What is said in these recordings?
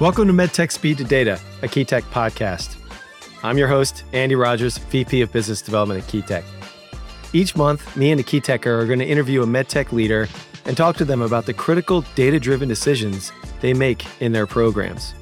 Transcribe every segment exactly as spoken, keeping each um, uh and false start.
Welcome to MedTech Speed to Data, a Key Tech podcast. I'm your host, Andy Rogers, V P of Business Development at Key Tech. Each month, me and a Key Techer are going to interview a MedTech leader and talk to them about the critical data-driven decisions they make in their programs.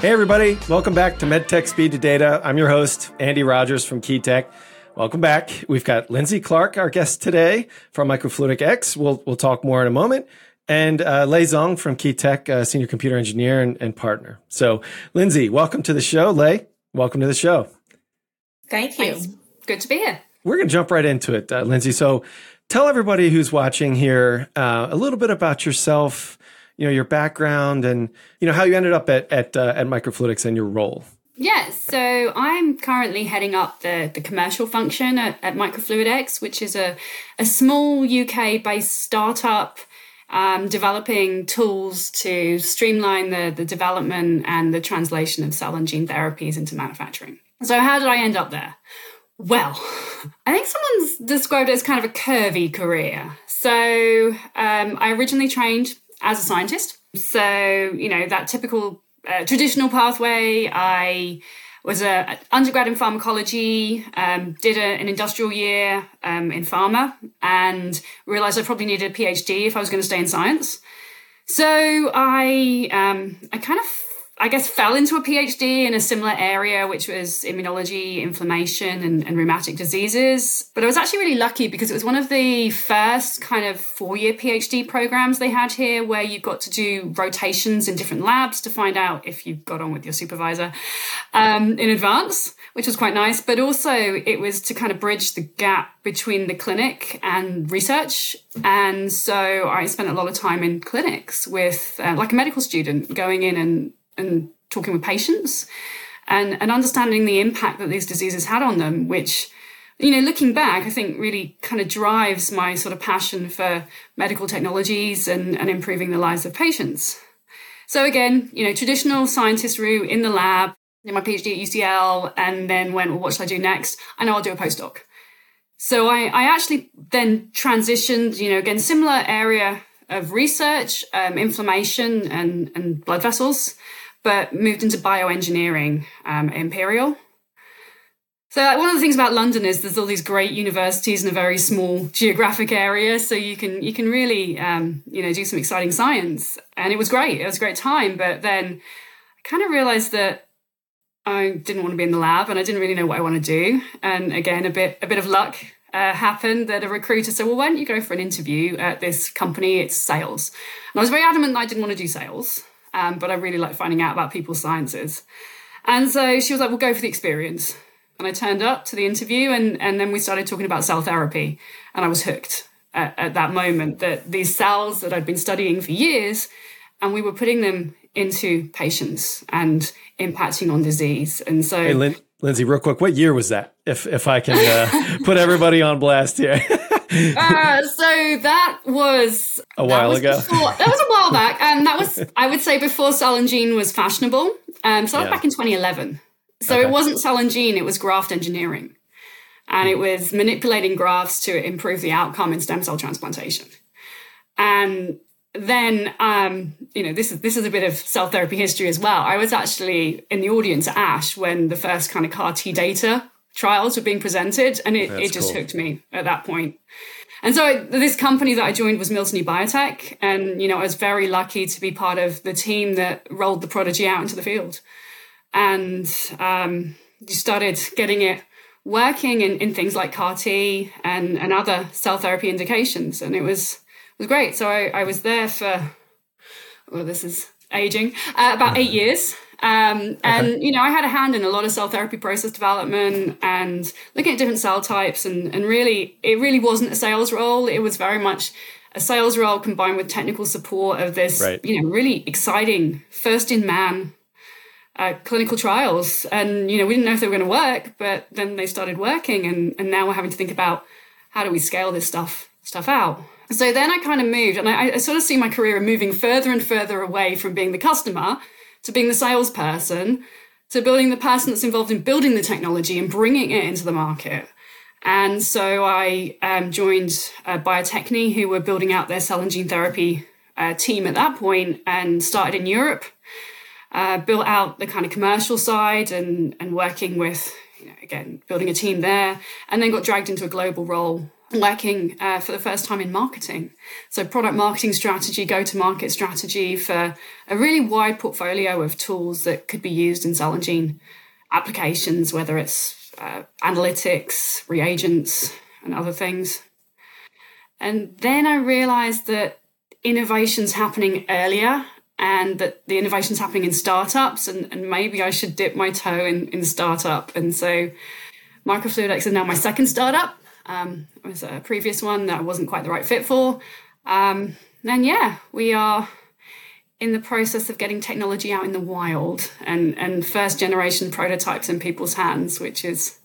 Hey, everybody. Welcome back to MedTech Speed to Data. I'm your host, Andy Rogers from Key Tech. Welcome back. We've got Lindsey Clarke, our guest today from MicrofluidX. We'll, we'll talk more in a moment. And uh, Lei Zong from Key Tech, uh, senior computer engineer and, and partner. So, Lindsey, welcome to the show. Lei, welcome to the show. Thank you. Thanks. Good to be here. We're going to jump right into it, uh, Lindsey. So tell everybody who's watching here uh, a little bit about yourself, you know, your background and, you know, how you ended up at at, uh, at MicrofluidX and your role. Yeah, so I'm currently heading up the, the commercial function at, at MicrofluidX, which is a, a small U K-based startup um, developing tools to streamline the, the development and the translation of cell and gene therapies into manufacturing. So how did I end up there? Well, I think someone's described it as kind of a curvy career. So um, I originally trained as a scientist. So, you know, that typical uh, traditional pathway. I was an undergrad in pharmacology, um, did a, an industrial year um, in pharma, and realized I probably needed a PhD if I was going to stay in science. So I, um, I kind of I guess, fell into a PhD in a similar area, which was immunology, inflammation, and, and rheumatic diseases. But I was actually really lucky because it was one of the first kind of four-year PhD programs they had here where you got to do rotations in different labs to find out if you got on with your supervisor um, in advance, which was quite nice. But also it was to kind of bridge the gap between the clinic and research. And so I spent a lot of time in clinics with, uh, like a medical student, going in and and talking with patients and, and understanding the impact that these diseases had on them, which, you know, looking back, I think really kind of drives my sort of passion for medical technologies and, and improving the lives of patients. So again, you know, traditional scientist route in the lab, did my PhD at U C L, and then went, well, what shall I do next? I know I'll do a postdoc. So I, I actually then transitioned, you know, again, similar area of research, um, inflammation and, and blood vessels, but moved into bioengineering um, at Imperial. So like, one of the things about London is there's all these great universities in a very small geographic area, so you can you can really um, you know do some exciting science. And it was great. It was a great time. But then I kind of realised that I didn't want to be in the lab, and I didn't really know what I want to do. And again, a bit a bit of luck uh, happened that a recruiter said, "Well, why don't you go for an interview at this company? It's sales." And I was very adamant that I didn't want to do sales. Um, but I really like finding out about people's sciences. And so she was like, "Well, go for the experience." And I turned up to the interview and, and then we started talking about cell therapy. And I was hooked at, at that moment that these cells that I'd been studying for years, and we were putting them into patients and impacting on disease. And so... Hey, Lin- Lindsey, real quick, what year was that? If, if I can uh, put everybody on blast here. Uh, so that was a while that was ago. Before, that was a while back, and that was, I would say, before cell and gene was fashionable. Um, so that yeah. was back in twenty eleven. So okay. It wasn't cell and gene; it was graft engineering, and it was manipulating grafts to improve the outcome in stem cell transplantation. And then, um, you know, this is this is a bit of cell therapy history as well. I was actually in the audience at Ash when the first kind of CAR T data trials were being presented, and it, it just cool. hooked me at that point. And so I, this company that I joined was Miltenyi Biotec, and you know I was very lucky to be part of the team that rolled the Prodigy out into the field, and um, started getting it working in, in things like CAR T and, and other cell therapy indications, and it was it was great. So I, I was there for well, this is aging uh, about eight years. Um, and, okay. you know, I had a hand in a lot of cell therapy process development and looking at different cell types. And, and really, it really wasn't a sales role. It was very much a sales role combined with technical support of this, right. you know, really exciting first-in-man uh, clinical trials. And, you know, we didn't know if they were going to work, but then they started working. And, and now we're having to think about how do we scale this stuff stuff out. So then I kind of moved, and I, I sort of see my career moving further and further away from being the customer to being the salesperson, to building the person that's involved in building the technology and bringing it into the market. And so I um, joined uh, Bio-Techne, who were building out their cell and gene therapy uh, team at that point and started in Europe, uh, built out the kind of commercial side and, and working with, you know, again, building a team there, and then got dragged into a global role working uh, for the first time in marketing. So product marketing strategy, go-to-market strategy for a really wide portfolio of tools that could be used in cell and gene applications, whether it's uh, analytics, reagents, and other things. And then I realized that innovation's happening earlier and that the innovation's happening in startups, and, and maybe I should dip my toe in, in startup. And so MicrofluidX is now my second startup. Um, it was a previous one that I wasn't quite the right fit for. Um, and yeah, we are in the process of getting technology out in the wild and, and first generation prototypes in people's hands, which is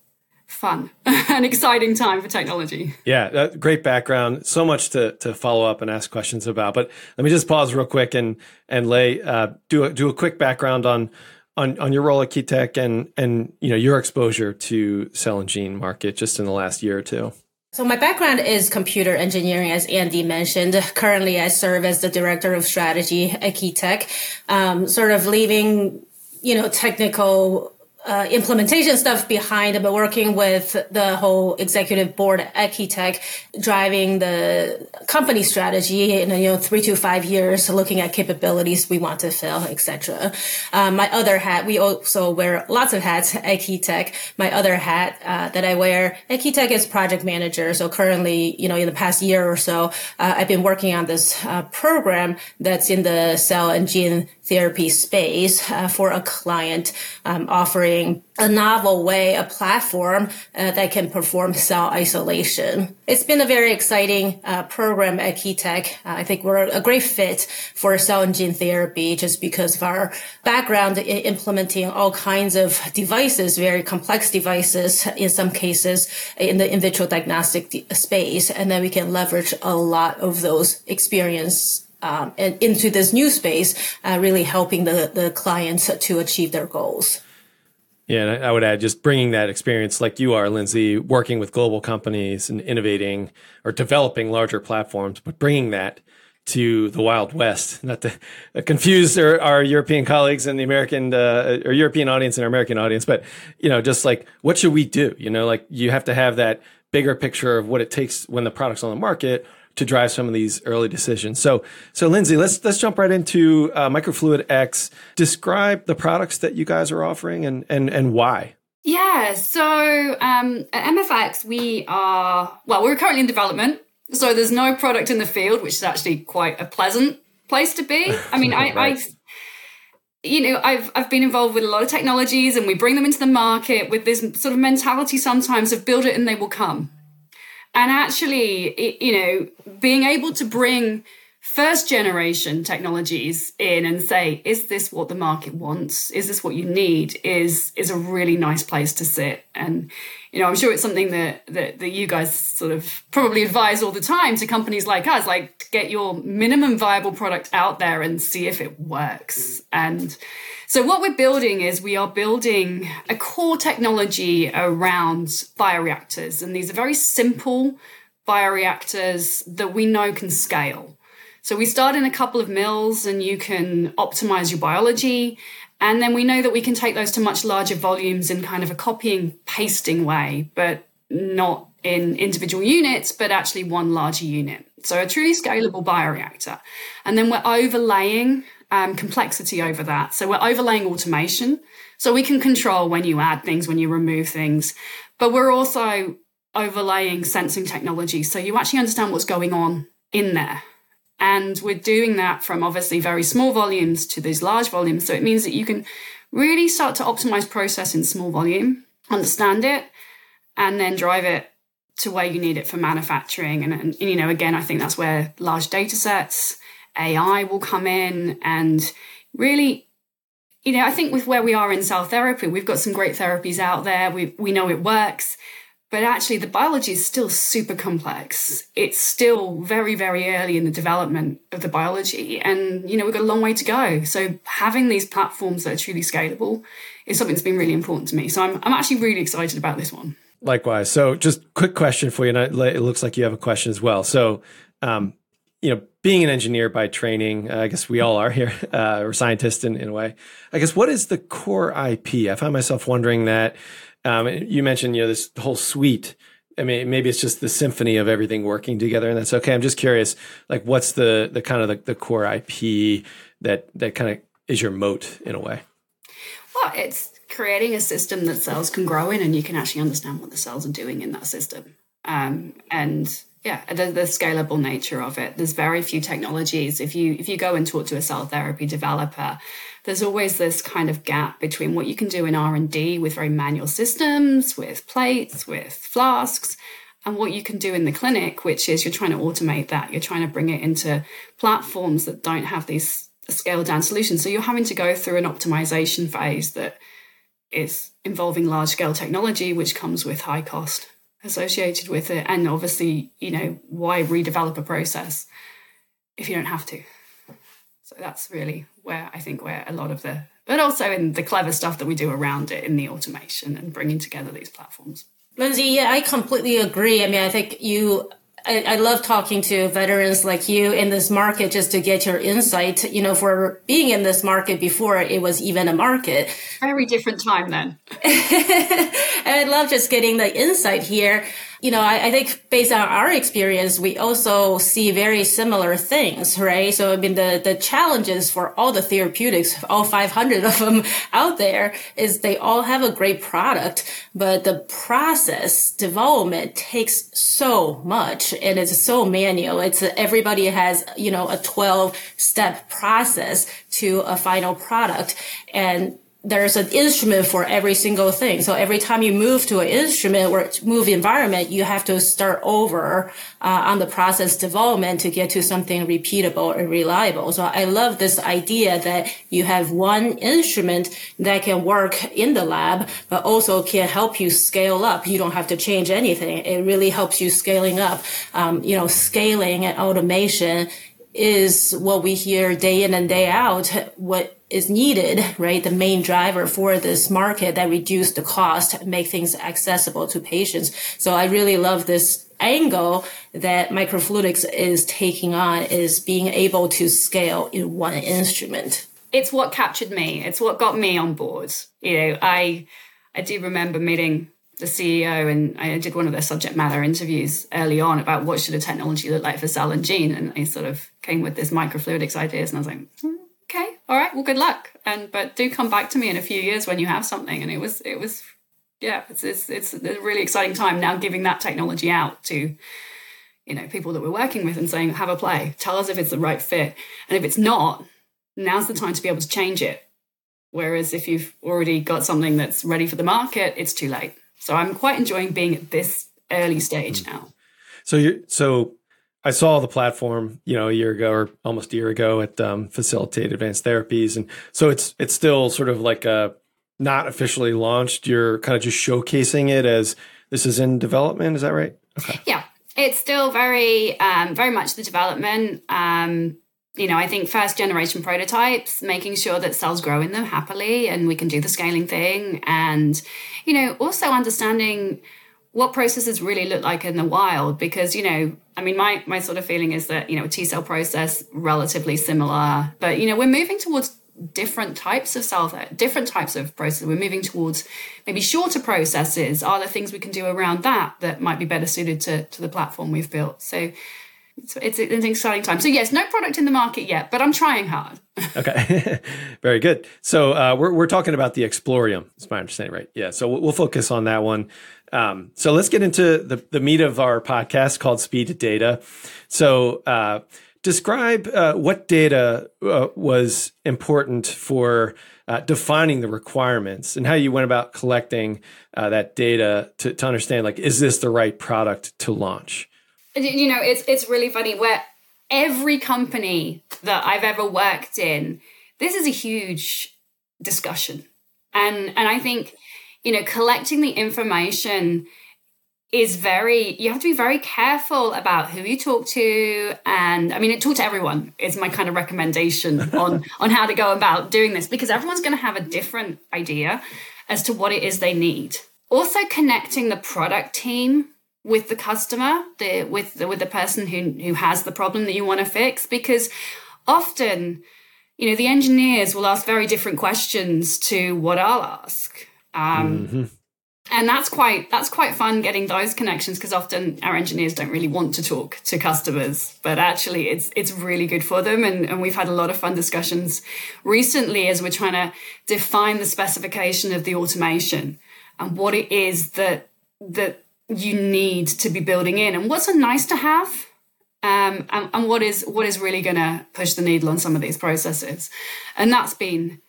fun and exciting time for technology. Yeah, that, great background. So much to to follow up and ask questions about. But let me just pause real quick and and Lei, uh, do a, do a quick background on on on your role at Key Tech and and you know your exposure to cell and gene market just in the last year or two. So my background is computer engineering, as Andy mentioned. Currently, I serve as the director of strategy at Key Tech, um, sort of leaving you know technical Uh, implementation stuff behind, but working with the whole executive board at Key Tech, driving the company strategy in, you know, three to five years, looking at capabilities we want to fill, et cetera. Um, my other hat, we also wear lots of hats at Key Tech. My other hat uh, that I wear at Key Tech is project manager. So currently, you know, in the past year or so, uh, I've been working on this uh, program that's in the cell and gene therapy space uh, for a client, um, offering a novel way, a platform uh, that can perform cell isolation. It's been a very exciting uh, program at Key Tech. Uh, I think we're a great fit for cell and gene therapy just because of our background in implementing all kinds of devices, very complex devices, in some cases in the in vitro diagnostic de- space. And then we can leverage a lot of those experiences Um, and into this new space, uh, really helping the, the clients to achieve their goals. Yeah, and I would add just bringing that experience like you are, Lindsey, working with global companies and innovating or developing larger platforms, but bringing that to the Wild West, not to confuse our, our European colleagues and the American uh, or European audience and our American audience, but, you know, just like, what should we do? You know, like you have to have that bigger picture of what it takes when the product's on the market to drive some of these early decisions. So, so Lindsey, let's let's jump right into uh, MicrofluidX. Describe the products that you guys are offering and and and why. Yeah. So um, at M F X, we are well, we're currently in development. So there's no product in the field, which is actually quite a pleasant place to be. I mean, I, right. I, you know, I've I've been involved with a lot of technologies, and we bring them into the market with this sort of mentality sometimes of build it and they will come. And actually, you know, being able to bring first generation technologies in and say, is this what the market wants? Is this what you need? Is is a really nice place to sit. And, you know, I'm sure it's something that, that, that you guys sort of probably advise all the time to companies like us, like get your minimum viable product out there and see if it works. And so what we're building is we are building a core technology around bioreactors. And these are very simple bioreactors that we know can scale. So we start in a couple of mils and you can optimize your biology. And then we know that we can take those to much larger volumes in kind of a copying, pasting way, but not in individual units, but actually one larger unit. So a truly scalable bioreactor. And then we're overlaying um, complexity over that. So we're overlaying automation. So we can control when you add things, when you remove things. But we're also overlaying sensing technology. So you actually understand what's going on in there. And we're doing that from obviously very small volumes to these large volumes. So it means that you can really start to optimize process in small volume, understand it, and then drive it to where you need it for manufacturing. And, and you know, again, I think that's where large data sets, A I will come in. And really, you know, I think with where we are in cell therapy, we've got some great therapies out there. We we know it works. But actually, the biology is still super complex. It's still very, very early in the development of the biology. And, you know, we've got a long way to go. So having these platforms that are truly scalable is something that's been really important to me. So I'm I'm actually really excited about this one. Likewise. So just quick question for you. And it looks like you have a question as well. So um, you know, being an engineer by training, uh, I guess we all are here, uh, we're scientists in, in a way. I guess, what is the core I P? I find myself wondering that. Um, you mentioned, you know, this whole suite. I mean, maybe it's just the symphony of everything working together, and that's okay. I'm just curious, like, what's the the kind of the, the core I P that that kind of is your moat in a way? Well, it's creating a system that cells can grow in, and you can actually understand what the cells are doing in that system. Um, and yeah, the, the scalable nature of it. There's very few technologies. If you if you go and talk to a cell therapy developer, there's always this kind of gap between what you can do in R and D with very manual systems, with plates, with flasks, and what you can do in the clinic, which is you're trying to automate that. You're trying to bring it into platforms that don't have these scaled down solutions. So you're having to go through an optimization phase that is involving large scale technology, which comes with high cost associated with it. And obviously, you know, why redevelop a process if you don't have to? So that's really where I think where a lot of the, but also in the clever stuff that we do around it in the automation and bringing together these platforms. Lindsey, yeah, I completely agree. I mean, I think you, I, I love talking to veterans like you in this market just to get your insight, you know, for being in this market before it was even a market. Very different time then. I love just getting the insight here. You know, I, I think based on our experience, we also see very similar things, right? So, I mean, the, the challenges for all the therapeutics, all five hundred of them out there, is they all have a great product, but the process development takes so much and it's so manual. It's everybody has, you know, a twelve step process to a final product. And there's an instrument for every single thing. So every time you move to an instrument or move environment, you have to start over uh, on the process development to get to something repeatable and reliable. So I love this idea that you have one instrument that can work in the lab, but also can help you scale up. You don't have to change anything. It really helps you scaling up. Um, you know, scaling and automation is what we hear day in and day out. What is needed, right? The main driver for this market that reduce the cost, make things accessible to patients. So I really love this angle that microfluidics is taking on, is being able to scale in one instrument. It's what captured me. It's what got me on board. You know, I I do remember meeting the C E O, and I did one of their subject matter interviews early on about what should a technology look like for cell and gene, and I sort of came with this microfluidics ideas, and I was like, hmm. okay, all right, well, good luck. And but do come back to me in a few years when you have something. And it was, it was, yeah, it's it's, it's a really exciting time now, giving that technology out to, you know, people that we're working with and saying, have a play, tell us if it's the right fit. And if it's not, now's the time to be able to change it. Whereas if you've already got something that's ready for the market, it's too late. So I'm quite enjoying being at this early stage mm-hmm. now. So you're, so I saw the platform, you know, a year ago or almost a year ago at um, Facilitate Advanced Therapies. And so it's it's still sort of like a, not officially launched. You're kind of just showcasing it as this is in development. Is that right? Okay. Yeah, it's still very, um, very much the development. Um, you know, I think first generation prototypes, making sure that cells grow in them happily and we can do the scaling thing. And, you know, also understanding what processes really look like in the wild, because, you know, I mean, my my sort of feeling is that, you know, T-cell process, relatively similar, but, you know, we're moving towards different types of cell, different types of process. We're moving towards maybe shorter processes. Are there things we can do around that that might be better suited to, to the platform we've built? So, so it's, it's an exciting time. So, yes, no product in the market yet, but I'm trying hard. Okay, very good. So uh, we're we're talking about the Explorium, is my understanding, right? Yeah, so we'll, we'll focus on that one. Um, so let's get into the, the meat of our podcast called Speed to Data. So uh, describe uh, what data uh, was important for uh, defining the requirements and how you went about collecting uh, that data to, to understand, like, is this the right product to launch? You know, it's it's really funny where every company that I've ever worked in, this is a huge discussion. And and I think, you know, collecting the information is very, you have to be very careful about who you talk to. And I mean, talk to everyone is my kind of recommendation on, on how to go about doing this, because everyone's going to have a different idea as to what it is they need. Also connecting the product team with the customer, the with the, with the person who who has the problem that you want to fix, because often, you know, the engineers will ask very different questions to what I'll ask. Um, mm-hmm. And that's quite that's quite fun getting those connections, because often our engineers don't really want to talk to customers, but actually it's it's really good for them. And, and we've had a lot of fun discussions recently as we're trying to define the specification of the automation and what it is that that you need to be building in and what's a nice to have, um, and, and what is what is really going to push the needle on some of these processes. And that's been,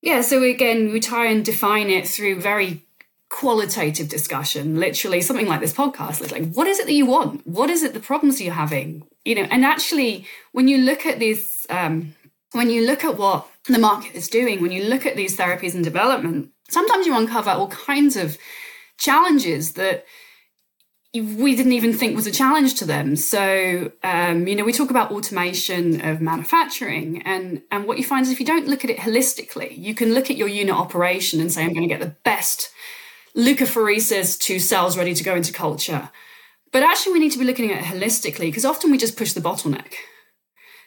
yeah, so again, we try and define it through very qualitative discussion, literally something like this podcast. It's like, what is it that you want? What is it, the problems you're having? You know, and actually when you look at these, um, when you look at what the market is doing, when you look at these therapies in development, sometimes you uncover all kinds of challenges that we didn't even think was a challenge to them. So, um, you know, we talk about automation of manufacturing, and, and what you find is if you don't look at it holistically, you can look at your unit operation and say, I'm going to get the best leukapheresis to cells ready to go into culture. But actually we need to be looking at it holistically, because often we just push the bottleneck.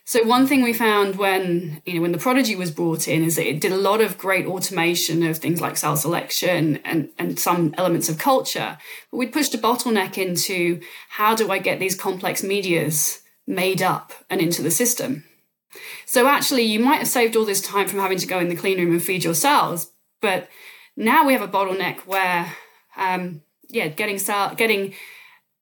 So one thing we found when, you know, when the Prodigy was brought in is that it did a lot of great automation of things like cell selection and, and some elements of culture. But we'd pushed a bottleneck into how do I get these complex medias made up and into the system? So actually you might have saved all this time from having to go in the clean room and feed your cells, but now we have a bottleneck where, um, yeah, getting cell, getting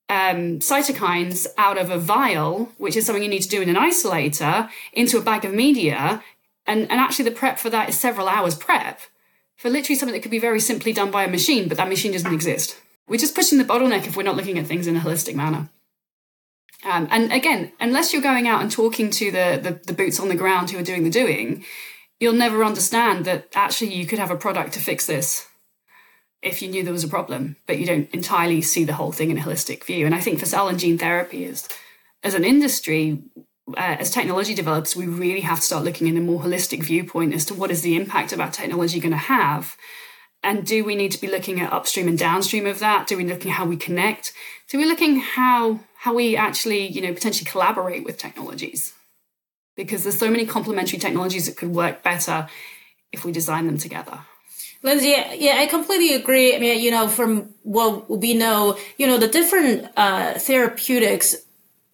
um, cytokines out of a vial, which is something you need to do in an isolator, into a bag of media, and, and actually the prep for that is several hours prep for literally something that could be very simply done by a machine, but that machine doesn't exist. We're just pushing the bottleneck if we're not looking at things in a holistic manner. Um, and again, unless you're going out and talking to the, the the boots on the ground who are doing the doing, you'll never understand that actually you could have a product to fix this if you knew there was a problem, but you don't entirely see the whole thing in a holistic view. And I think for cell and gene therapy as, as an industry, uh, as technology develops, we really have to start looking in a more holistic viewpoint as to what is the impact of our technology going to have. And do we need to be looking at upstream and downstream of that? Do we look at how we connect? Do we looking how how we actually, you know, potentially collaborate with technologies? Because there's so many complementary technologies that could work better if we design them together. Lindsey, yeah, yeah, I completely agree. I mean, you know, from what we know, you know, the different uh, therapeutics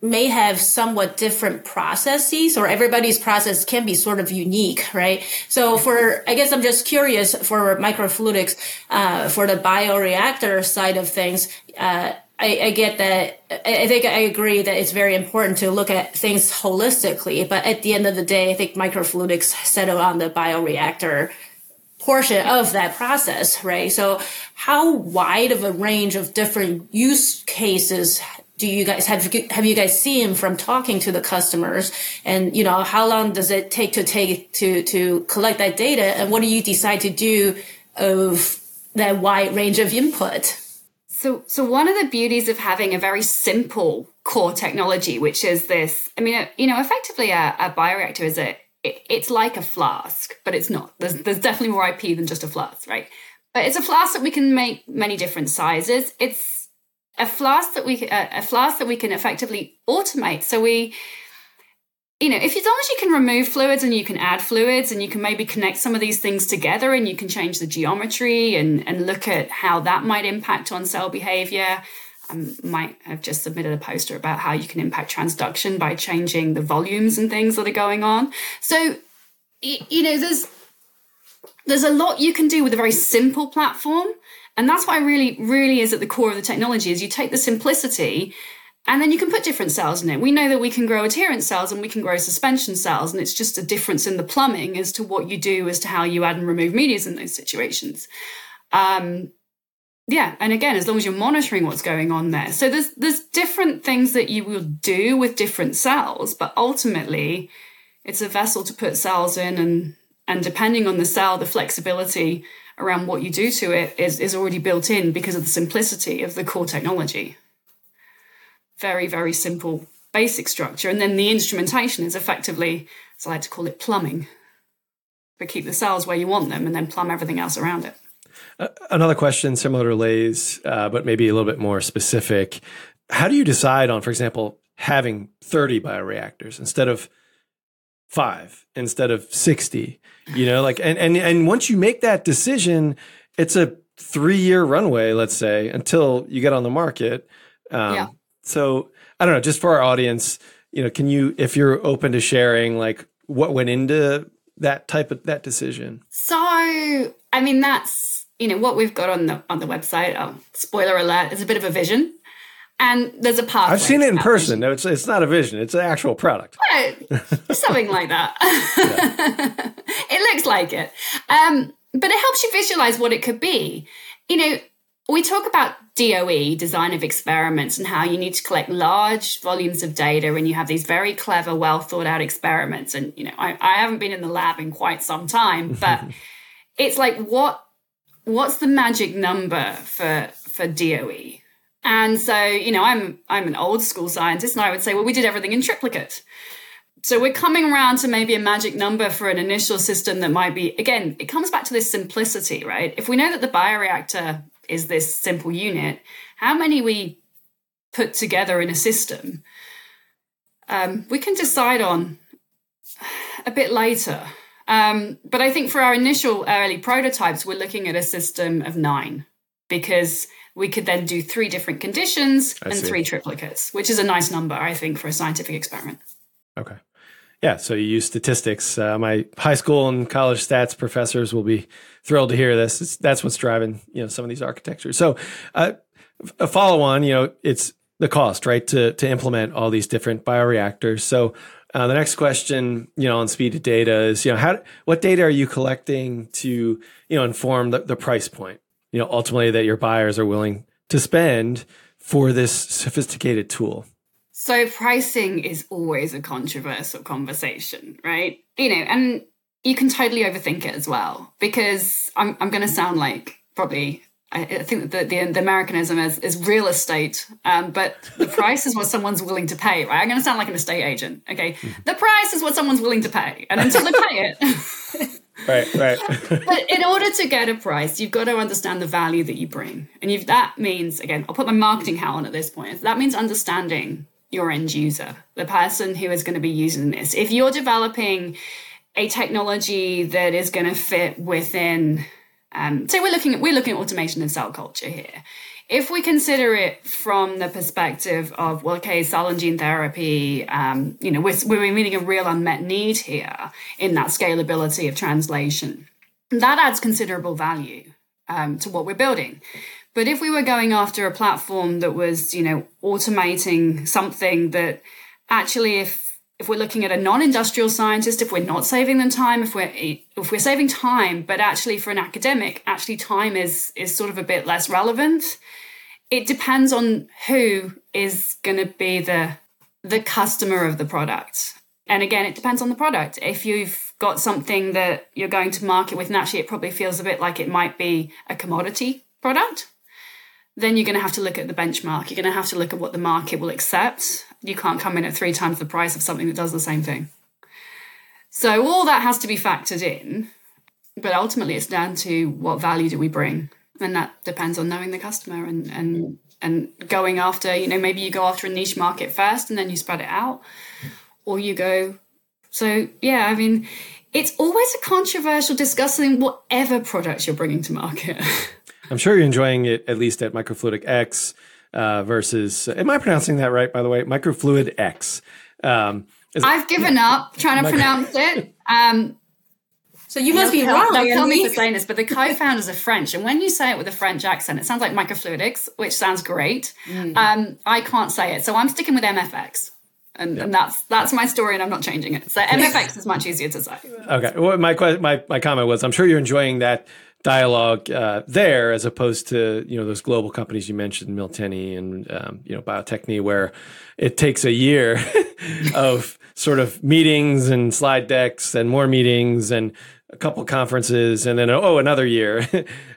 may have somewhat different processes, or everybody's process can be sort of unique, right? So for, I guess I'm just curious for microfluidics, uh, for the bioreactor side of things, uh, I, I get that. I think I agree that it's very important to look at things holistically. But at the end of the day, I think microfluidics settle on the bioreactor portion of that process, right? So how wide of a range of different use cases do you guys have? Have you guys seen from talking to the customers? And, you know, how long does it take to take to, to collect that data? And what do you decide to do of that wide range of input? So so one of the beauties of having a very simple core technology, which is this, I mean, you know, effectively a, a bioreactor is a, it, it's like a flask, but it's not. There's, there's definitely more I P than just a flask, right? But it's a flask that we can make many different sizes. It's a flask that we, a, a flask that we can effectively automate. So we, you know, if as long as you can remove fluids and you can add fluids and you can maybe connect some of these things together and you can change the geometry and, and look at how that might impact on cell behavior. I might have just submitted a poster about how you can impact transduction by changing the volumes and things that are going on. So, you know, there's there's a lot you can do with a very simple platform. And that's what I really, really is at the core of the technology is you take the simplicity and then you can put different cells in it. We know that we can grow adherent cells and we can grow suspension cells, and it's just a difference in the plumbing as to what you do as to how you add and remove medias in those situations. Um, yeah, and again, as long as you're monitoring what's going on there. So there's there's different things that you will do with different cells, but ultimately it's a vessel to put cells in, and and depending on the cell, the flexibility around what you do to it is, is already built in because of the simplicity of the core technology. Very, very simple basic structure. And then the instrumentation is effectively, so I like to call it plumbing, but keep the cells where you want them and then plumb everything else around it. Uh, another question similar to Lei's, uh, but maybe a little bit more specific. How do you decide on, for example, having thirty bioreactors instead of five, instead of sixty? You know, like, and and and once you make that decision, it's a three-year runway, let's say, until you get on the market. Um, yeah. So I don't know, just for our audience, you know, can you, if you're open to sharing, like what went into that type of that decision? So, I mean, that's, you know, what we've got on the, on the website, oh, spoiler alert, it's a bit of a vision. And there's a pathway. I've seen it in person. No, it's it's not a vision. It's an actual product. Right. Something like that. It looks like it. Um, but it helps you visualize what it could be. You know, we talk about D O E, design of experiments, and how you need to collect large volumes of data when you have these very clever, well-thought-out experiments. And, you know, I, I haven't been in the lab in quite some time, but it's like, what what's the magic number for for D O E? And so, you know, I'm I'm an old school scientist, and I would say, well, we did everything in triplicate. So we're coming around to maybe a magic number for an initial system that might be, again, it comes back to this simplicity, right? If we know that the bioreactor is this simple unit, how many we put together in a system, um, we can decide on a bit later. Um, but I think for our initial early prototypes, we're looking at a system of nine, because we could then do three different conditions and three triplicates, which is a nice number, I think, for a scientific experiment. Okay. Yeah, so you use statistics. Uh, my high school and college stats professors will be thrilled to hear this. It's, that's what's driving, you know, some of these architectures. So uh, a follow-on, you know, it's the cost, right, to to implement all these different bioreactors. So uh, the next question, you know, on speed to data is, you know, how what data are you collecting to, you know, inform the, the price point, you know, ultimately that your buyers are willing to spend for this sophisticated tool? So pricing is always a controversial conversation, right? You know, and you can totally overthink it as well, because I'm I'm going to sound like probably, I, I think that the, the Americanism is, is real estate, um, but the price is what someone's willing to pay, right? I'm going to sound like an estate agent, okay? Mm-hmm. The price is what someone's willing to pay, and until they pay it. Right, right. But in order to get a price, you've got to understand the value that you bring. And if that means, again, I'll put my marketing hat on at this point, that means understanding your end user, the person who is going to be using this. If you're developing a technology that is going to fit within, um, so we're looking at, we're looking at automation and cell culture here. If we consider it from the perspective of, well, okay, cell and gene therapy, um, you know, we're, we're meeting a real unmet need here in that scalability of translation. That adds considerable value um, to what we're building. But if we were going after a platform that was, you know, automating something that actually, if if we're looking at a non-industrial scientist, if we're not saving them time, if we're if we're saving time, but actually for an academic, actually time is is sort of a bit less relevant. It depends on who is going to be the the customer of the product. And again, it depends on the product. If you've got something that you're going to market with, and actually it probably feels a bit like it might be a commodity product, then you're going to have to look at the benchmark. You're going to have to look at what the market will accept. You can't come in at three times the price of something that does the same thing. So all that has to be factored in. But ultimately, it's down to what value do we bring? And that depends on knowing the customer and and and going after, you know, maybe you go after a niche market first and then you spread it out, or you go. So, yeah, I mean, it's always a controversial discussing whatever products you're bringing to market. I'm sure you're enjoying it, at least at MicrofluidX uh, versus, am I pronouncing that right, by the way? MicrofluidX. Um, I've it, given up trying to pronounce it. Um, so you must be wrong. They'll kill me for saying this, but the co-founders are French. And when you say it with a French accent, it sounds like microfluidics, which sounds great. Mm. Um, I can't say it. So I'm sticking with M F X. And, yep. and that's that's my story, and I'm not changing it. So M F X is much easier to say. Okay. Well, my, my, my comment was, I'm sure you're enjoying that dialogue uh, there, as opposed to, you know, those global companies you mentioned, Miltenyi and um, you know, Bio-Techne, where it takes a year of sort of meetings and slide decks and more meetings and a couple conferences, and then oh, another year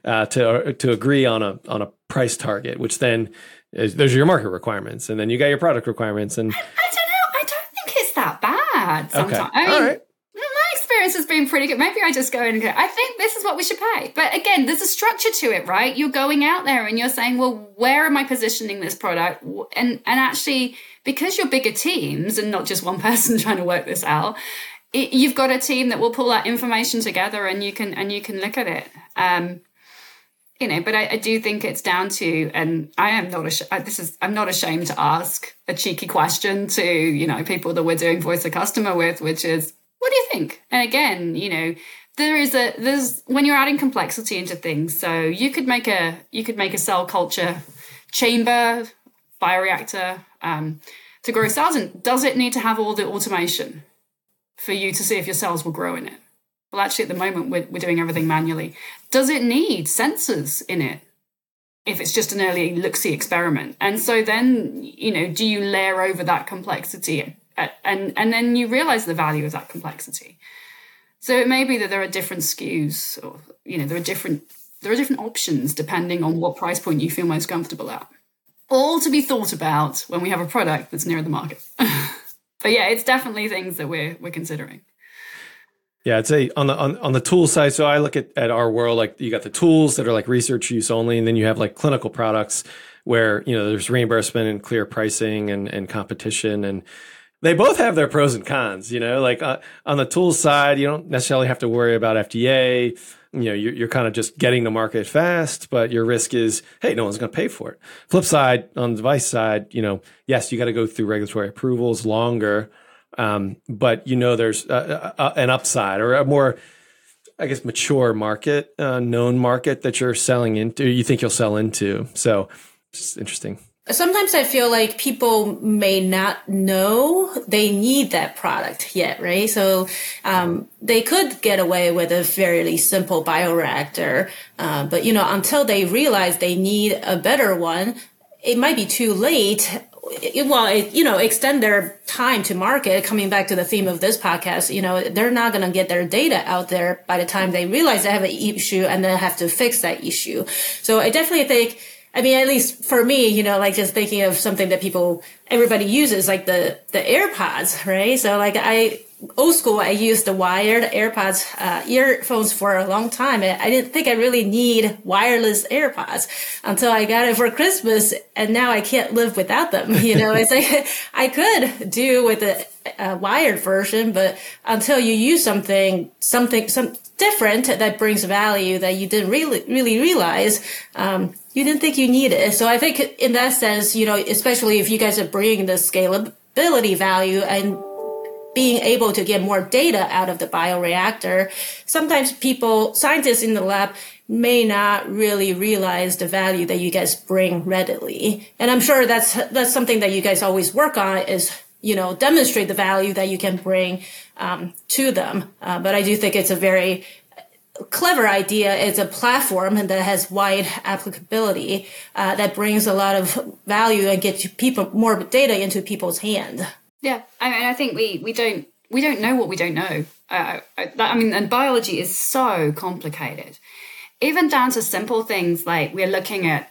uh, to to agree on a on a price target, which then is, those are your market requirements, and then you got your product requirements. And I, I don't know, I don't think it's that bad sometimes. Okay. I mean, all right. experience has been pretty good. Maybe I just go in and go, I think this is what we should pay. But again, there's a structure to it, right? You're going out there and you're saying, well, where am I positioning this product? And and actually, because you're bigger teams and not just one person trying to work this out, it, you've got a team that will pull that information together and you can and you can look at it. Um, you know, but I, I do think it's down to, and I am not, ash- this is, I'm not ashamed to ask a cheeky question to, you know, people that we're doing voice of customer with, which is, what do you think? And again, you know, there is a, there's, when you're adding complexity into things, so you could make a, you could make a cell culture chamber, bioreactor, um, to grow cells. And does it need to have all the automation for you to see if your cells will grow in it? Well, actually, at the moment, we're, we're doing everything manually. Does it need sensors in it if it's just an early look-see experiment? And so then, you know, do you layer over that complexity? And, and then you realise the value of that complexity. So it may be that there are different S K Us or, you know, there are different there are different options depending on what price point you feel most comfortable at. All to be thought about when we have a product that's near the market. But, yeah, it's definitely things that we're we're considering. Yeah, I'd say on the on, on the tool side, so I look at, at our world, like you got the tools that are like research use only, and then you have like clinical products where, you know, there's reimbursement and clear pricing and, and competition, and they both have their pros and cons, you know, like uh, on the tools side, you don't necessarily have to worry about F D A, you know, you're, you're kind of just getting to market fast, but your risk is, hey, no one's going to pay for it. Flip side, on the device side, you know, yes, you got to go through regulatory approvals longer. Um, but, you know, there's a, a, an upside or a more, I guess, mature market, uh, known market that you're selling into, you think you'll sell into. So it's interesting. Sometimes I feel like people may not know they need that product yet, right? So um, they could get away with a fairly simple bioreactor. Uh, but, you know, until they realize they need a better one, it might be too late. It, well, it, you know, extend their time to market, coming back to the theme of this podcast, you know, they're not going to get their data out there by the time they realize they have an issue and then have to fix that issue. So I definitely think, I mean, at least for me, you know, like just thinking of something that people, everybody uses, like the, the AirPods, right? So like I, old school, I used the wired AirPods, uh, earphones for a long time. And I didn't think I really need wireless AirPods until I got it for Christmas. And now I can't live without them. You know, it's like I could do with a, a wired version, but until you use something, something, some different that brings value that you didn't really, really realize, um, you didn't think you needed it. So I think in that sense, you know, especially if you guys are bringing the scalability value and being able to get more data out of the bioreactor, sometimes people, scientists in the lab may not really realize the value that you guys bring readily. And I'm sure that's, that's something that you guys always work on is, you know, demonstrate the value that you can bring um, to them. Uh, but I do think it's a very clever idea. It's a platform that has wide applicability uh, that brings a lot of value and gets people more data into people's hand. Yeah, I mean, I think we we don't we don't know what we don't know. Uh, I, I mean, and biology is so complicated, even down to simple things like we're looking at.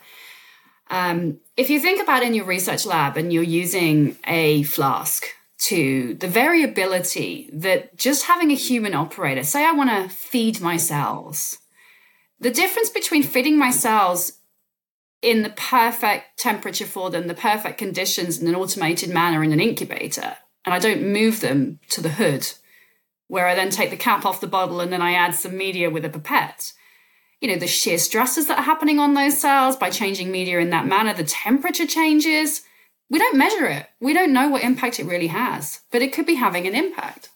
Um, if you think about in your research lab and you're using a flask, to the variability that just having a human operator, say I want to feed my cells, the difference between feeding my cells in the perfect temperature for them, the perfect conditions in an automated manner in an incubator, and I don't move them to the hood, where I then take the cap off the bottle and then I add some media with a pipette. You know, the sheer stresses that are happening on those cells by changing media in that manner, the temperature changes. We don't measure it. We don't know what impact it really has, but it could be having an impact.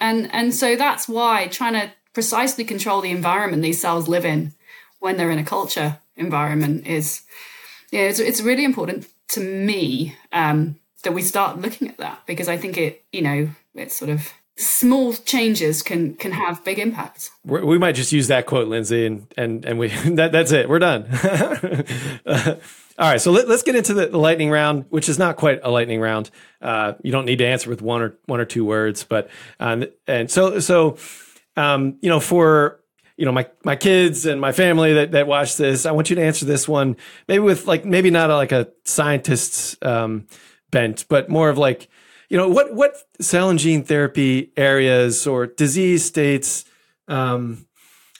And and so that's why trying to precisely control the environment these cells live in when they're in a culture environment is, yeah, it's, it's really important to me um, that we start looking at that, because I think it, you know, it's sort of small changes can can have big impacts. We're, we might just use that quote, Lindsey, and and and we that that's it. We're done. uh, All right, so let, let's get into the, the lightning round, which is not quite a lightning round. Uh, you don't need to answer with one or one or two words, but um, and so so um, you know, for you know my my kids and my family that, that watch this, I want you to answer this one maybe with like maybe not a, like a scientist's um, bent, but more of like you know, what what cell and gene therapy areas or disease states um,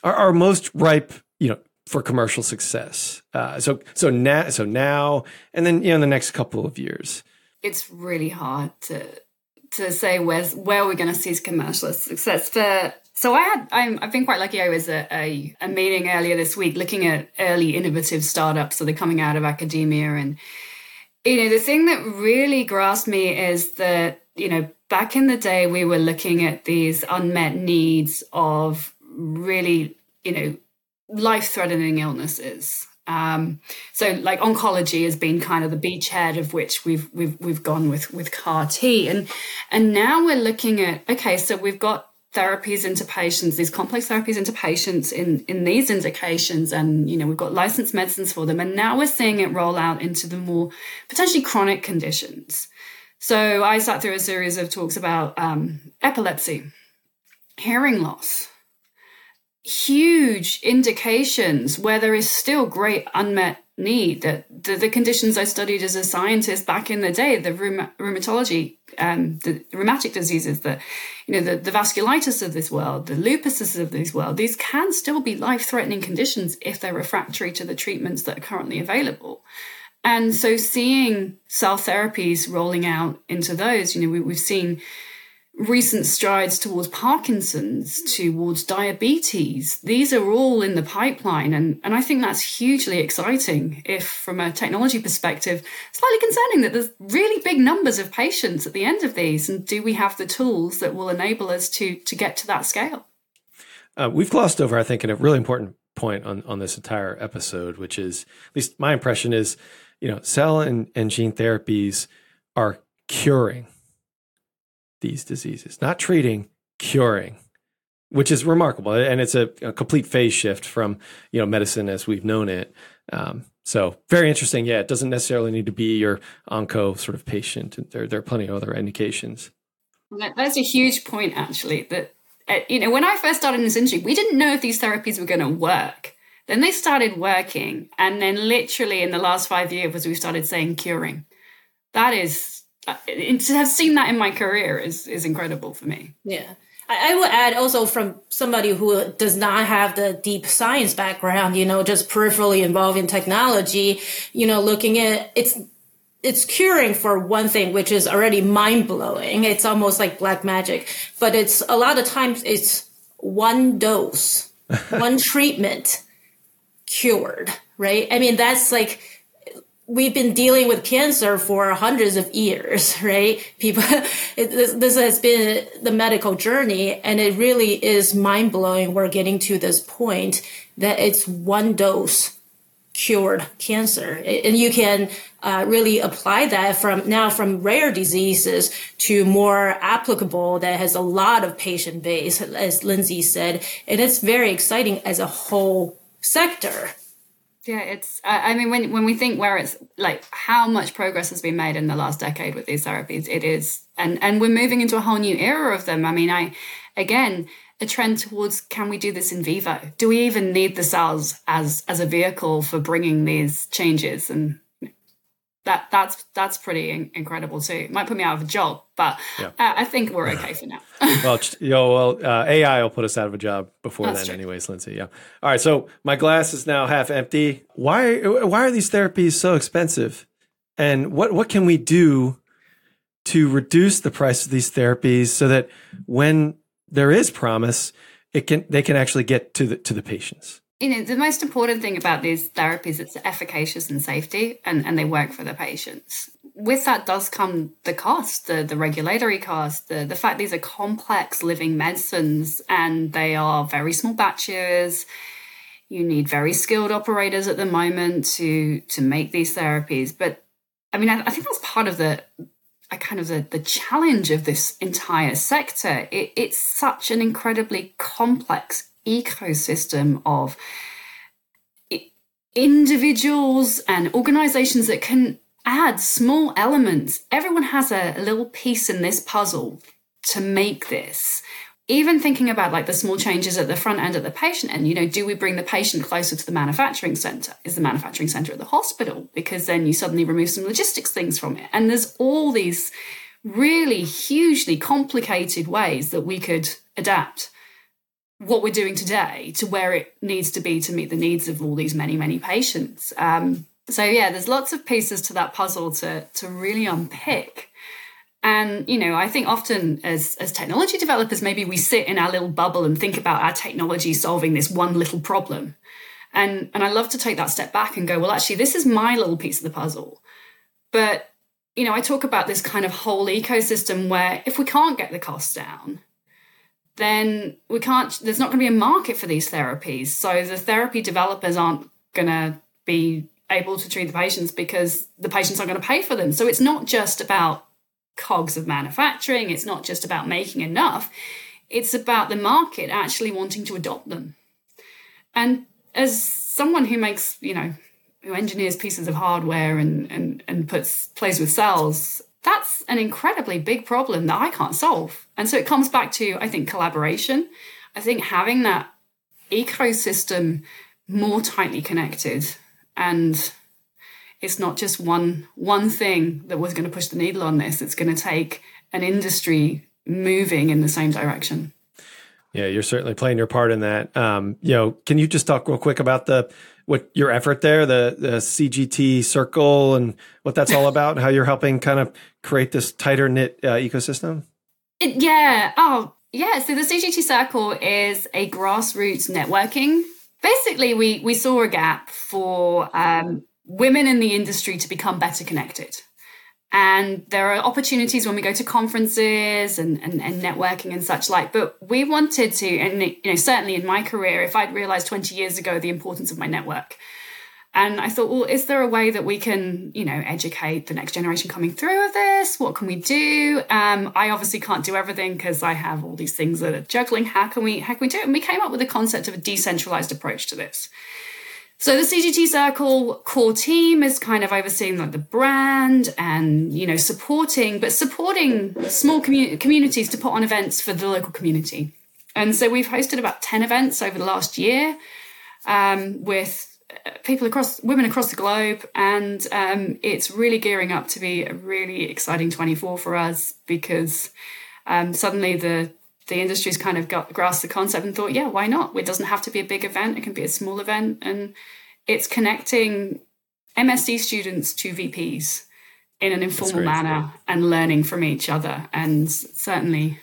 are, are most ripe, you know, for commercial success? Uh, so so now so now and then, you know, in the next couple of years. It's really hard to to say where's where we're going to see commercial success for. So I had, I'm, I've been quite lucky. I was at a, a meeting earlier this week looking at early innovative startups. So they're coming out of academia. And, you know, the thing that really grasped me is that, you know, back in the day, we were looking at these unmet needs of really, you know, life-threatening illnesses. Um, so like oncology has been kind of the beachhead of which we've we've we've gone with with CAR T. And, and now we're looking at, okay, so we've got therapies into patients, these complex therapies into patients in, in these indications. And, you know, we've got licensed medicines for them. And now we're seeing it roll out into the more potentially chronic conditions. So I sat through a series of talks about um, epilepsy, hearing loss, huge indications where there is still great unmet need. That the, the conditions I studied as a scientist back in the day, the rheum- rheumatology Um, the rheumatic diseases, that, you know, the, the vasculitis of this world, the lupus of this world, these can still be life-threatening conditions if they're refractory to the treatments that are currently available. And so seeing cell therapies rolling out into those, you know, we, we've seen recent strides towards Parkinson's, towards diabetes. These are all in the pipeline. And, and I think that's hugely exciting if, from a technology perspective, slightly concerning that there's really big numbers of patients at the end of these. And do we have the tools that will enable us to, to get to that scale? Uh, we've glossed over, I think, a really important point on, on this entire episode, which is, at least my impression is, you know, cell and, and gene therapies are curing these diseases, not treating, curing, which is remarkable. And it's a, a complete phase shift from, you know, medicine as we've known it. Um, so very interesting. Yeah, it doesn't necessarily need to be your onco sort of patient. There, there are plenty of other indications. That's a huge point, actually, that, you know, when I first started in this industry, we didn't know if these therapies were going to work. Then they started working. And then literally in the last five years, we started saying curing. That is... to have seen that in my career is, is incredible for me. Yeah. I, I would add also, from somebody who does not have the deep science background, you know, just peripherally involved in technology, you know, looking at it's, it's curing for one thing, which is already mind blowing. It's almost like black magic, but it's a lot of times it's one dose, one treatment cured, right? I mean, that's like, we've been dealing with cancer for hundreds of years, right? People, it, this, this has been the medical journey, and it really is mind blowing. We're getting to this point that it's one dose cured cancer. And you can uh, really apply that from now from rare diseases to more applicable that has a lot of patient base, as Lindsey said. And it's very exciting as a whole sector. Yeah, it's, I mean, when when we think where it's like how much progress has been made in the last decade with these therapies, it is, and, and we're moving into a whole new era of them. I mean, I, again, a trend towards, can we do this in vivo? Do we even need the cells as as a vehicle for bringing these changes? And that that's that's pretty incredible too. It might put me out of a job, but yeah. I, I think we're okay for now. well, you know, well uh, A I will put us out of a job before that's then true. Anyways, Lindsey. Yeah. All right. So my glass is now half empty. Why why are these therapies so expensive? And what, what can we do to reduce the price of these therapies so that when there is promise, it can they can actually get to the to the patients? You know, the most important thing about these therapies, it's efficacious and safety, and, and they work for the patients. With that does come the cost, the, the regulatory cost, the, the fact these are complex living medicines and they are very small batches. You need very skilled operators at the moment to to make these therapies. But, I mean, I, I think that's part of the I kind of the, the challenge of this entire sector. It, it's such an incredibly complex ecosystem of individuals and organizations that can add small elements. Everyone has a, a little piece in this puzzle to make this. Even thinking about like the small changes at the front end, at the patient end, you know, do we bring the patient closer to the manufacturing center? Is the manufacturing center at the hospital? Because then you suddenly remove some logistics things from it. And there's all these really hugely complicated ways that we could adapt what we're doing today to where it needs to be to meet the needs of all these many, many patients. Um, so, yeah, there's lots of pieces to that puzzle to, to really unpick. And, you know, I think often as, as technology developers, maybe we sit in our little bubble and think about our technology solving this one little problem. And, and I love to take that step back and go, well, actually, this is my little piece of the puzzle. But, you know, I talk about this kind of whole ecosystem where if we can't get the costs down, then we can't, there's not going to be a market for these therapies. So the therapy developers aren't going to be able to treat the patients because the patients aren't going to pay for them. So it's not just about cogs of manufacturing. It's not just about making enough. It's about the market actually wanting to adopt them. And as someone who makes, you know, who engineers pieces of hardware and and and puts plays with cells, that's an incredibly big problem that I can't solve. And so it comes back to, I think, collaboration. I think having that ecosystem more tightly connected, and it's not just one one thing that was going to push the needle on this. It's going to take an industry moving in the same direction. Yeah, you're certainly playing your part in that. Um, you know, can you just talk real quick about the what your effort there, the, the C G T Circle, and what that's all about, and how you're helping kind of create this tighter knit uh, ecosystem? It, yeah. Oh, yeah. So the C G T Circle is a grassroots networking. Basically, we we saw a gap for um, women in the industry to become better connected. And there are opportunities when we go to conferences and, and, and networking and such like. But we wanted to, and you know, certainly in my career, if I'd realized twenty years ago the importance of my network, and I thought, well, is there a way that we can, you know, educate the next generation coming through of this? What can we do? Um, I obviously can't do everything because I have all these things that are juggling. How can we? How can we do it? And we came up with the concept of a decentralized approach to this. So the C G T Circle core team is kind of overseeing like the brand and, you know, supporting, but supporting small commun- communities to put on events for the local community. And so we've hosted about ten events over the last year um, with people across, women across the globe. And um, it's really gearing up to be a really exciting twenty-four for us because um, suddenly the The industry's kind of got, grasped the concept and thought, yeah, why not? It doesn't have to be a big event. It can be a small event. And it's connecting M S D students to V Ps in an informal manner and learning from each other. And certainly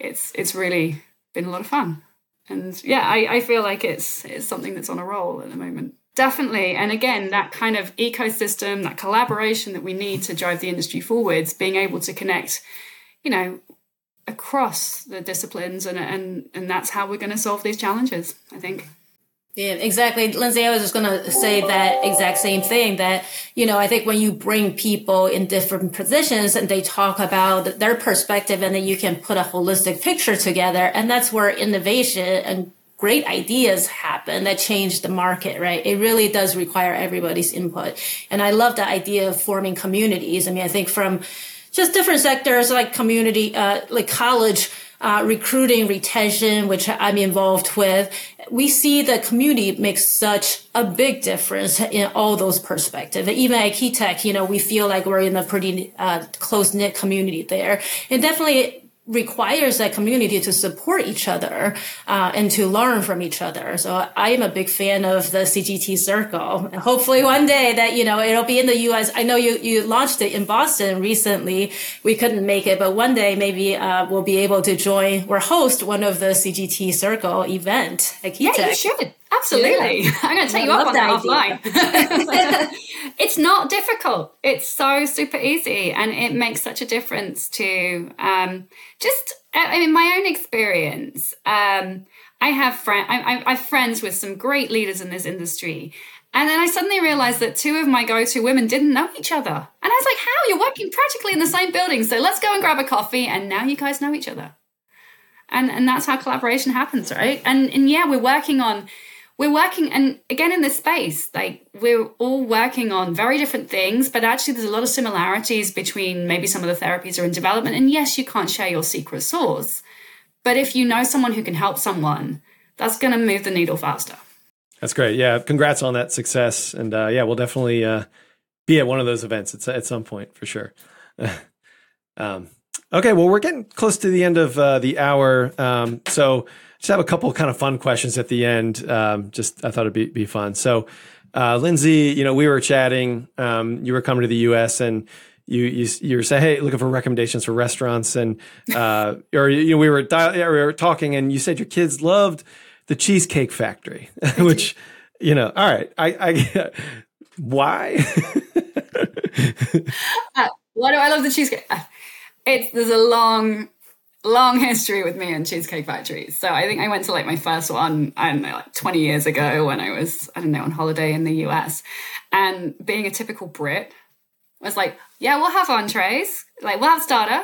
it's it's really been a lot of fun. And yeah, I, I feel like it's it's something that's on a roll at the moment. Definitely. And again, that kind of ecosystem, that collaboration that we need to drive the industry forwards, being able to connect, you know, across the disciplines, and and and that's how we're going to solve these challenges, I think. Yeah, exactly. Lindsey, I was just going to say that exact same thing, that, you know, I think when you bring people in different positions and they talk about their perspective, and then you can put a holistic picture together, and that's where innovation and great ideas happen that change the market, right? It really does require everybody's input. And I love the idea of forming communities. I mean, I think from just different sectors like community, uh, like college, uh, recruiting, retention, which I'm involved with. We see the community makes such a big difference in all those perspectives. Even at Key Tech, you know, we feel like we're in a pretty uh, close-knit community there. And definitely requires that community to support each other uh, and to learn from each other. So I am a big fan of the C G T Circle. And hopefully one day that, you know, it'll be in the U S. I know you, you launched it in Boston recently. We couldn't make it, but one day maybe uh, we'll be able to join or host one of the C G T Circle event at Key Tech. Yeah, you should. Absolutely. Yeah. I'm going to take I you up on that idea. Offline. It's not difficult. It's so super easy, and it makes such a difference to um, just, I mean, my own experience. Um, I have friend, I, I, I'm friends with some great leaders in this industry. And then I suddenly realized that two of my go-to women didn't know each other. And I was like, how? You're working practically in the same building. So let's go and grab a coffee. And now you guys know each other. And and that's how collaboration happens, right? And And yeah, we're working on... We're working, and again, in this space, like we're all working on very different things, but actually there's a lot of similarities between maybe some of the therapies are in development. And yes, you can't share your secret sauce, but if you know someone who can help someone, that's going to move the needle faster. That's great. Yeah. Congrats on that success. And uh, yeah, we'll definitely uh, be at one of those events at, at some point for sure. Um, okay, well, we're getting close to the end of uh, the hour. Um, so just have a couple kind of fun questions at the end. Um, just I thought it'd be, be fun. So uh, Lindsey, you know, we were chatting, um, you were coming to the U S and you, you, you were saying, hey, looking for recommendations for restaurants and, uh, or, you know, we were, di- we were talking and you said your kids loved the Cheesecake Factory, which, you know, all right. I, I why? uh, why do I love the Cheesecake? It's, there's a long, long history with me and Cheesecake Factory. So I think I went to like my first one, I don't know, like twenty years ago when I was, I don't know, on holiday in the U S and being a typical Brit, I was like, yeah, we'll have entrees. Like, we'll have starter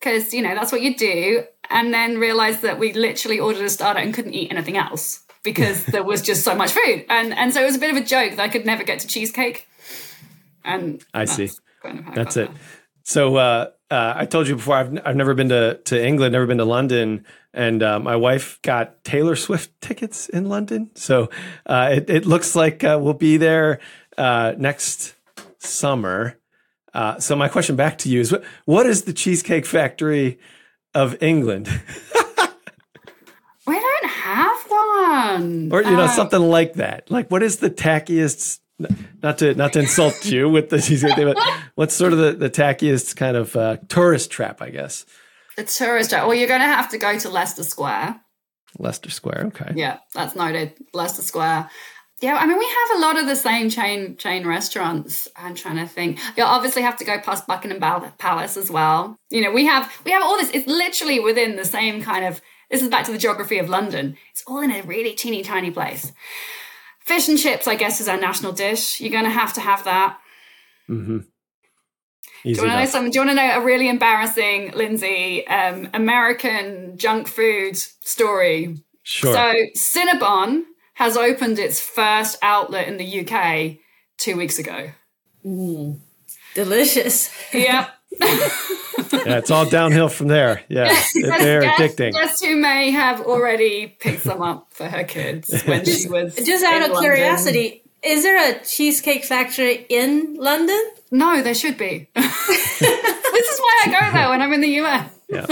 because, you know, that's what you do. And then realized that we literally ordered a starter and couldn't eat anything else because there was just so much food. And and so it was a bit of a joke that I could never get to cheesecake. And I see. Kind of how that's I got it. That. So uh, uh, I told you before, I've I've never been to, to England, never been to London. And uh, my wife got Taylor Swift tickets in London. So uh, it, it looks like uh, we'll be there uh, next summer. Uh, so my question back to you is, what, what is the Cheesecake Factory of England? We don't have one. Or, you know, um, something like that. Like, what is the tackiest, not to not to insult you with the Cheesecake thing, but what's sort of the, the tackiest kind of uh, tourist trap, I guess? The tourist trap. Well, you're going to have to go to Leicester Square. Leicester Square, okay. Yeah, that's noted. Leicester Square. Yeah, I mean, we have a lot of the same chain chain restaurants. I'm trying to think. You'll obviously have to go past Buckingham Palace as well. You know, we have we have all this. It's literally within the same kind of, this is back to the geography of London. It's all in a really teeny tiny place. Fish and chips, I guess, is our national dish. You're going to have to have that. Mm-hmm. Do you want to know something? Do you want to know a really embarrassing, Lindsey, um, American junk food story? Sure. So Cinnabon has opened its first outlet in the U K two weeks ago. Mm, delicious. Yep. Yeah, it's all downhill from there. Yeah, they're guess, addicting. Guess who may have already picked some up for her kids when she was just out of London. Curiosity, is there a Cheesecake Factory in London? No, there should be. This is why I go there when I'm in the U S. Yeah.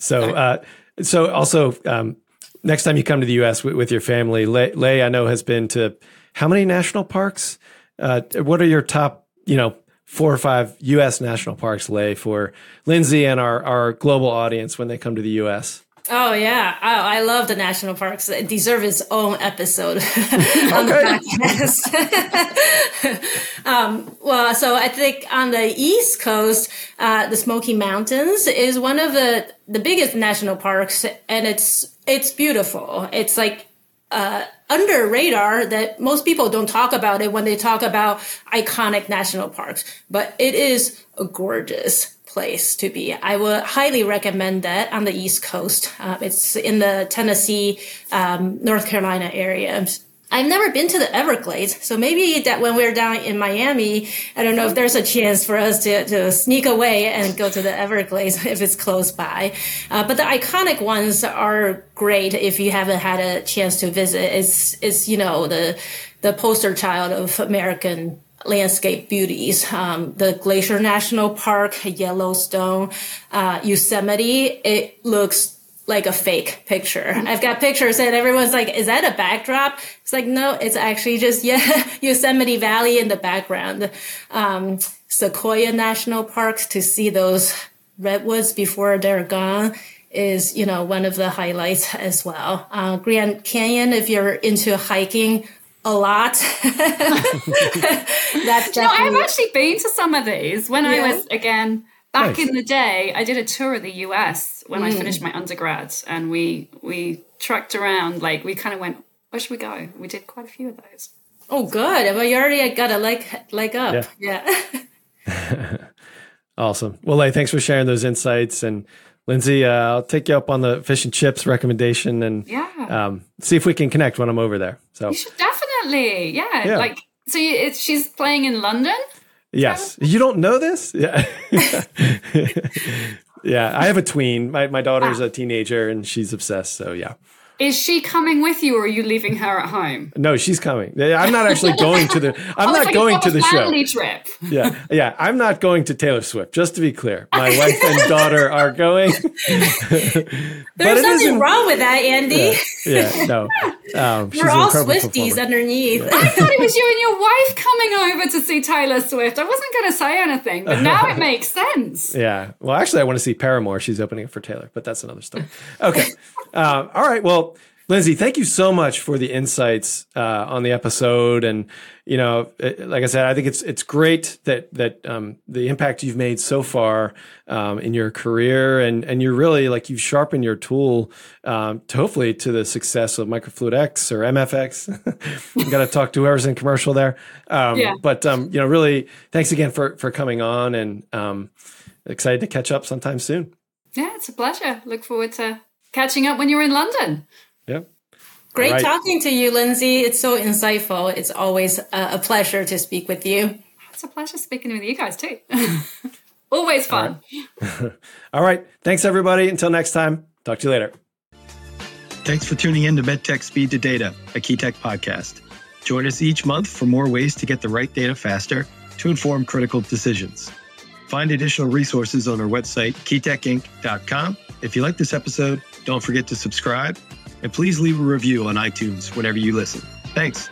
so, uh, so also... Um, next time you come to the U S with, with your family, Lei, Lei, I know, has been to how many national parks? Uh, what are your top, you know, four or five U S national parks, Lei, for Lindsey and our, our global audience when they come to the U S? Oh, yeah. Oh, I love the national parks. It deserves its own episode on the podcast. um, well, so I think on the East Coast, uh, the Smoky Mountains is one of the, the biggest national parks, and it's It's beautiful. It's like uh, under radar that most people don't talk about it when they talk about iconic national parks, but it is a gorgeous place to be. I would highly recommend that on the East Coast. Uh, it's in the Tennessee, um, North Carolina area. I've never been to the Everglades, so maybe that when we're down in Miami, I don't know if there's a chance for us to, to sneak away and go to the Everglades if it's close by. Uh, but the iconic ones are great if you haven't had a chance to visit. It's, it's you know, the the poster child of American landscape beauties. Um, the Glacier National Park, Yellowstone, uh, Yosemite, it looks like a fake picture. I've got pictures and everyone's like, is that a backdrop? It's like, no, it's actually just yeah, Yosemite Valley in the background. Um, Sequoia National Parks, to see those redwoods before they're gone is, you know, one of the highlights as well. Uh, Grand Canyon, if you're into hiking a lot. That's definitely- no, I've actually been to some of these when yeah. I was, again, back nice. In the day, I did a tour of the U S when mm. I finished my undergrad, and we we trekked around. Like, we kind of went, where should we go? We did quite a few of those. Oh, good. Well, you already got a leg, leg up. Yeah. yeah. Awesome. Well, Lei, thanks for sharing those insights. And Lindsey, uh, I'll take you up on the fish and chips recommendation and yeah. um, see if we can connect when I'm over there. So you should definitely. Yeah. yeah. Like, so you, it's, she's playing in London? Yes. You don't know this? Yeah. yeah. I have a tween. My my daughter's ah. a teenager and she's obsessed. So yeah. Is she coming with you, or are you leaving her at home? No, she's coming. I'm not actually going to the. I'm not like going to the family show. Trip. Yeah, yeah. I'm not going to Taylor Swift. Just to be clear, my wife and daughter are going. There's nothing wrong with that, Andy. Yeah, yeah no. Um, We're all Swifties underneath. Yeah. I thought it was you and your wife coming over to see Taylor Swift. I wasn't going to say anything, but now it makes sense. Yeah. Well, actually, I want to see Paramore. She's opening it for Taylor, but that's another story. Okay. Um, all right. Well. Lindsey, thank you so much for the insights uh, on the episode, and you know, like I said, I think it's it's great that that um, the impact you've made so far um, in your career, and and you're really like you've sharpened your tool um, to hopefully to the success of MicrofluidX or M F X. You got to talk to whoever's in commercial there, um, yeah. But um, you know, really, thanks again for for coming on, and um, excited to catch up sometime soon. Yeah, it's a pleasure. Look forward to catching up when you're in London. Yeah. Great right. Talking to you, Lindsey. It's so insightful. It's always a pleasure to speak with you. It's a pleasure speaking with you guys too. Always fun. All right. All right. Thanks everybody. Until next time. Talk to you later. Thanks for tuning in to MedTech Speed to Data, a Key Tech podcast. Join us each month for more ways to get the right data faster to inform critical decisions. Find additional resources on our website, key tech inc dot com. If you like this episode, don't forget to subscribe. And please leave a review on iTunes whenever you listen. Thanks.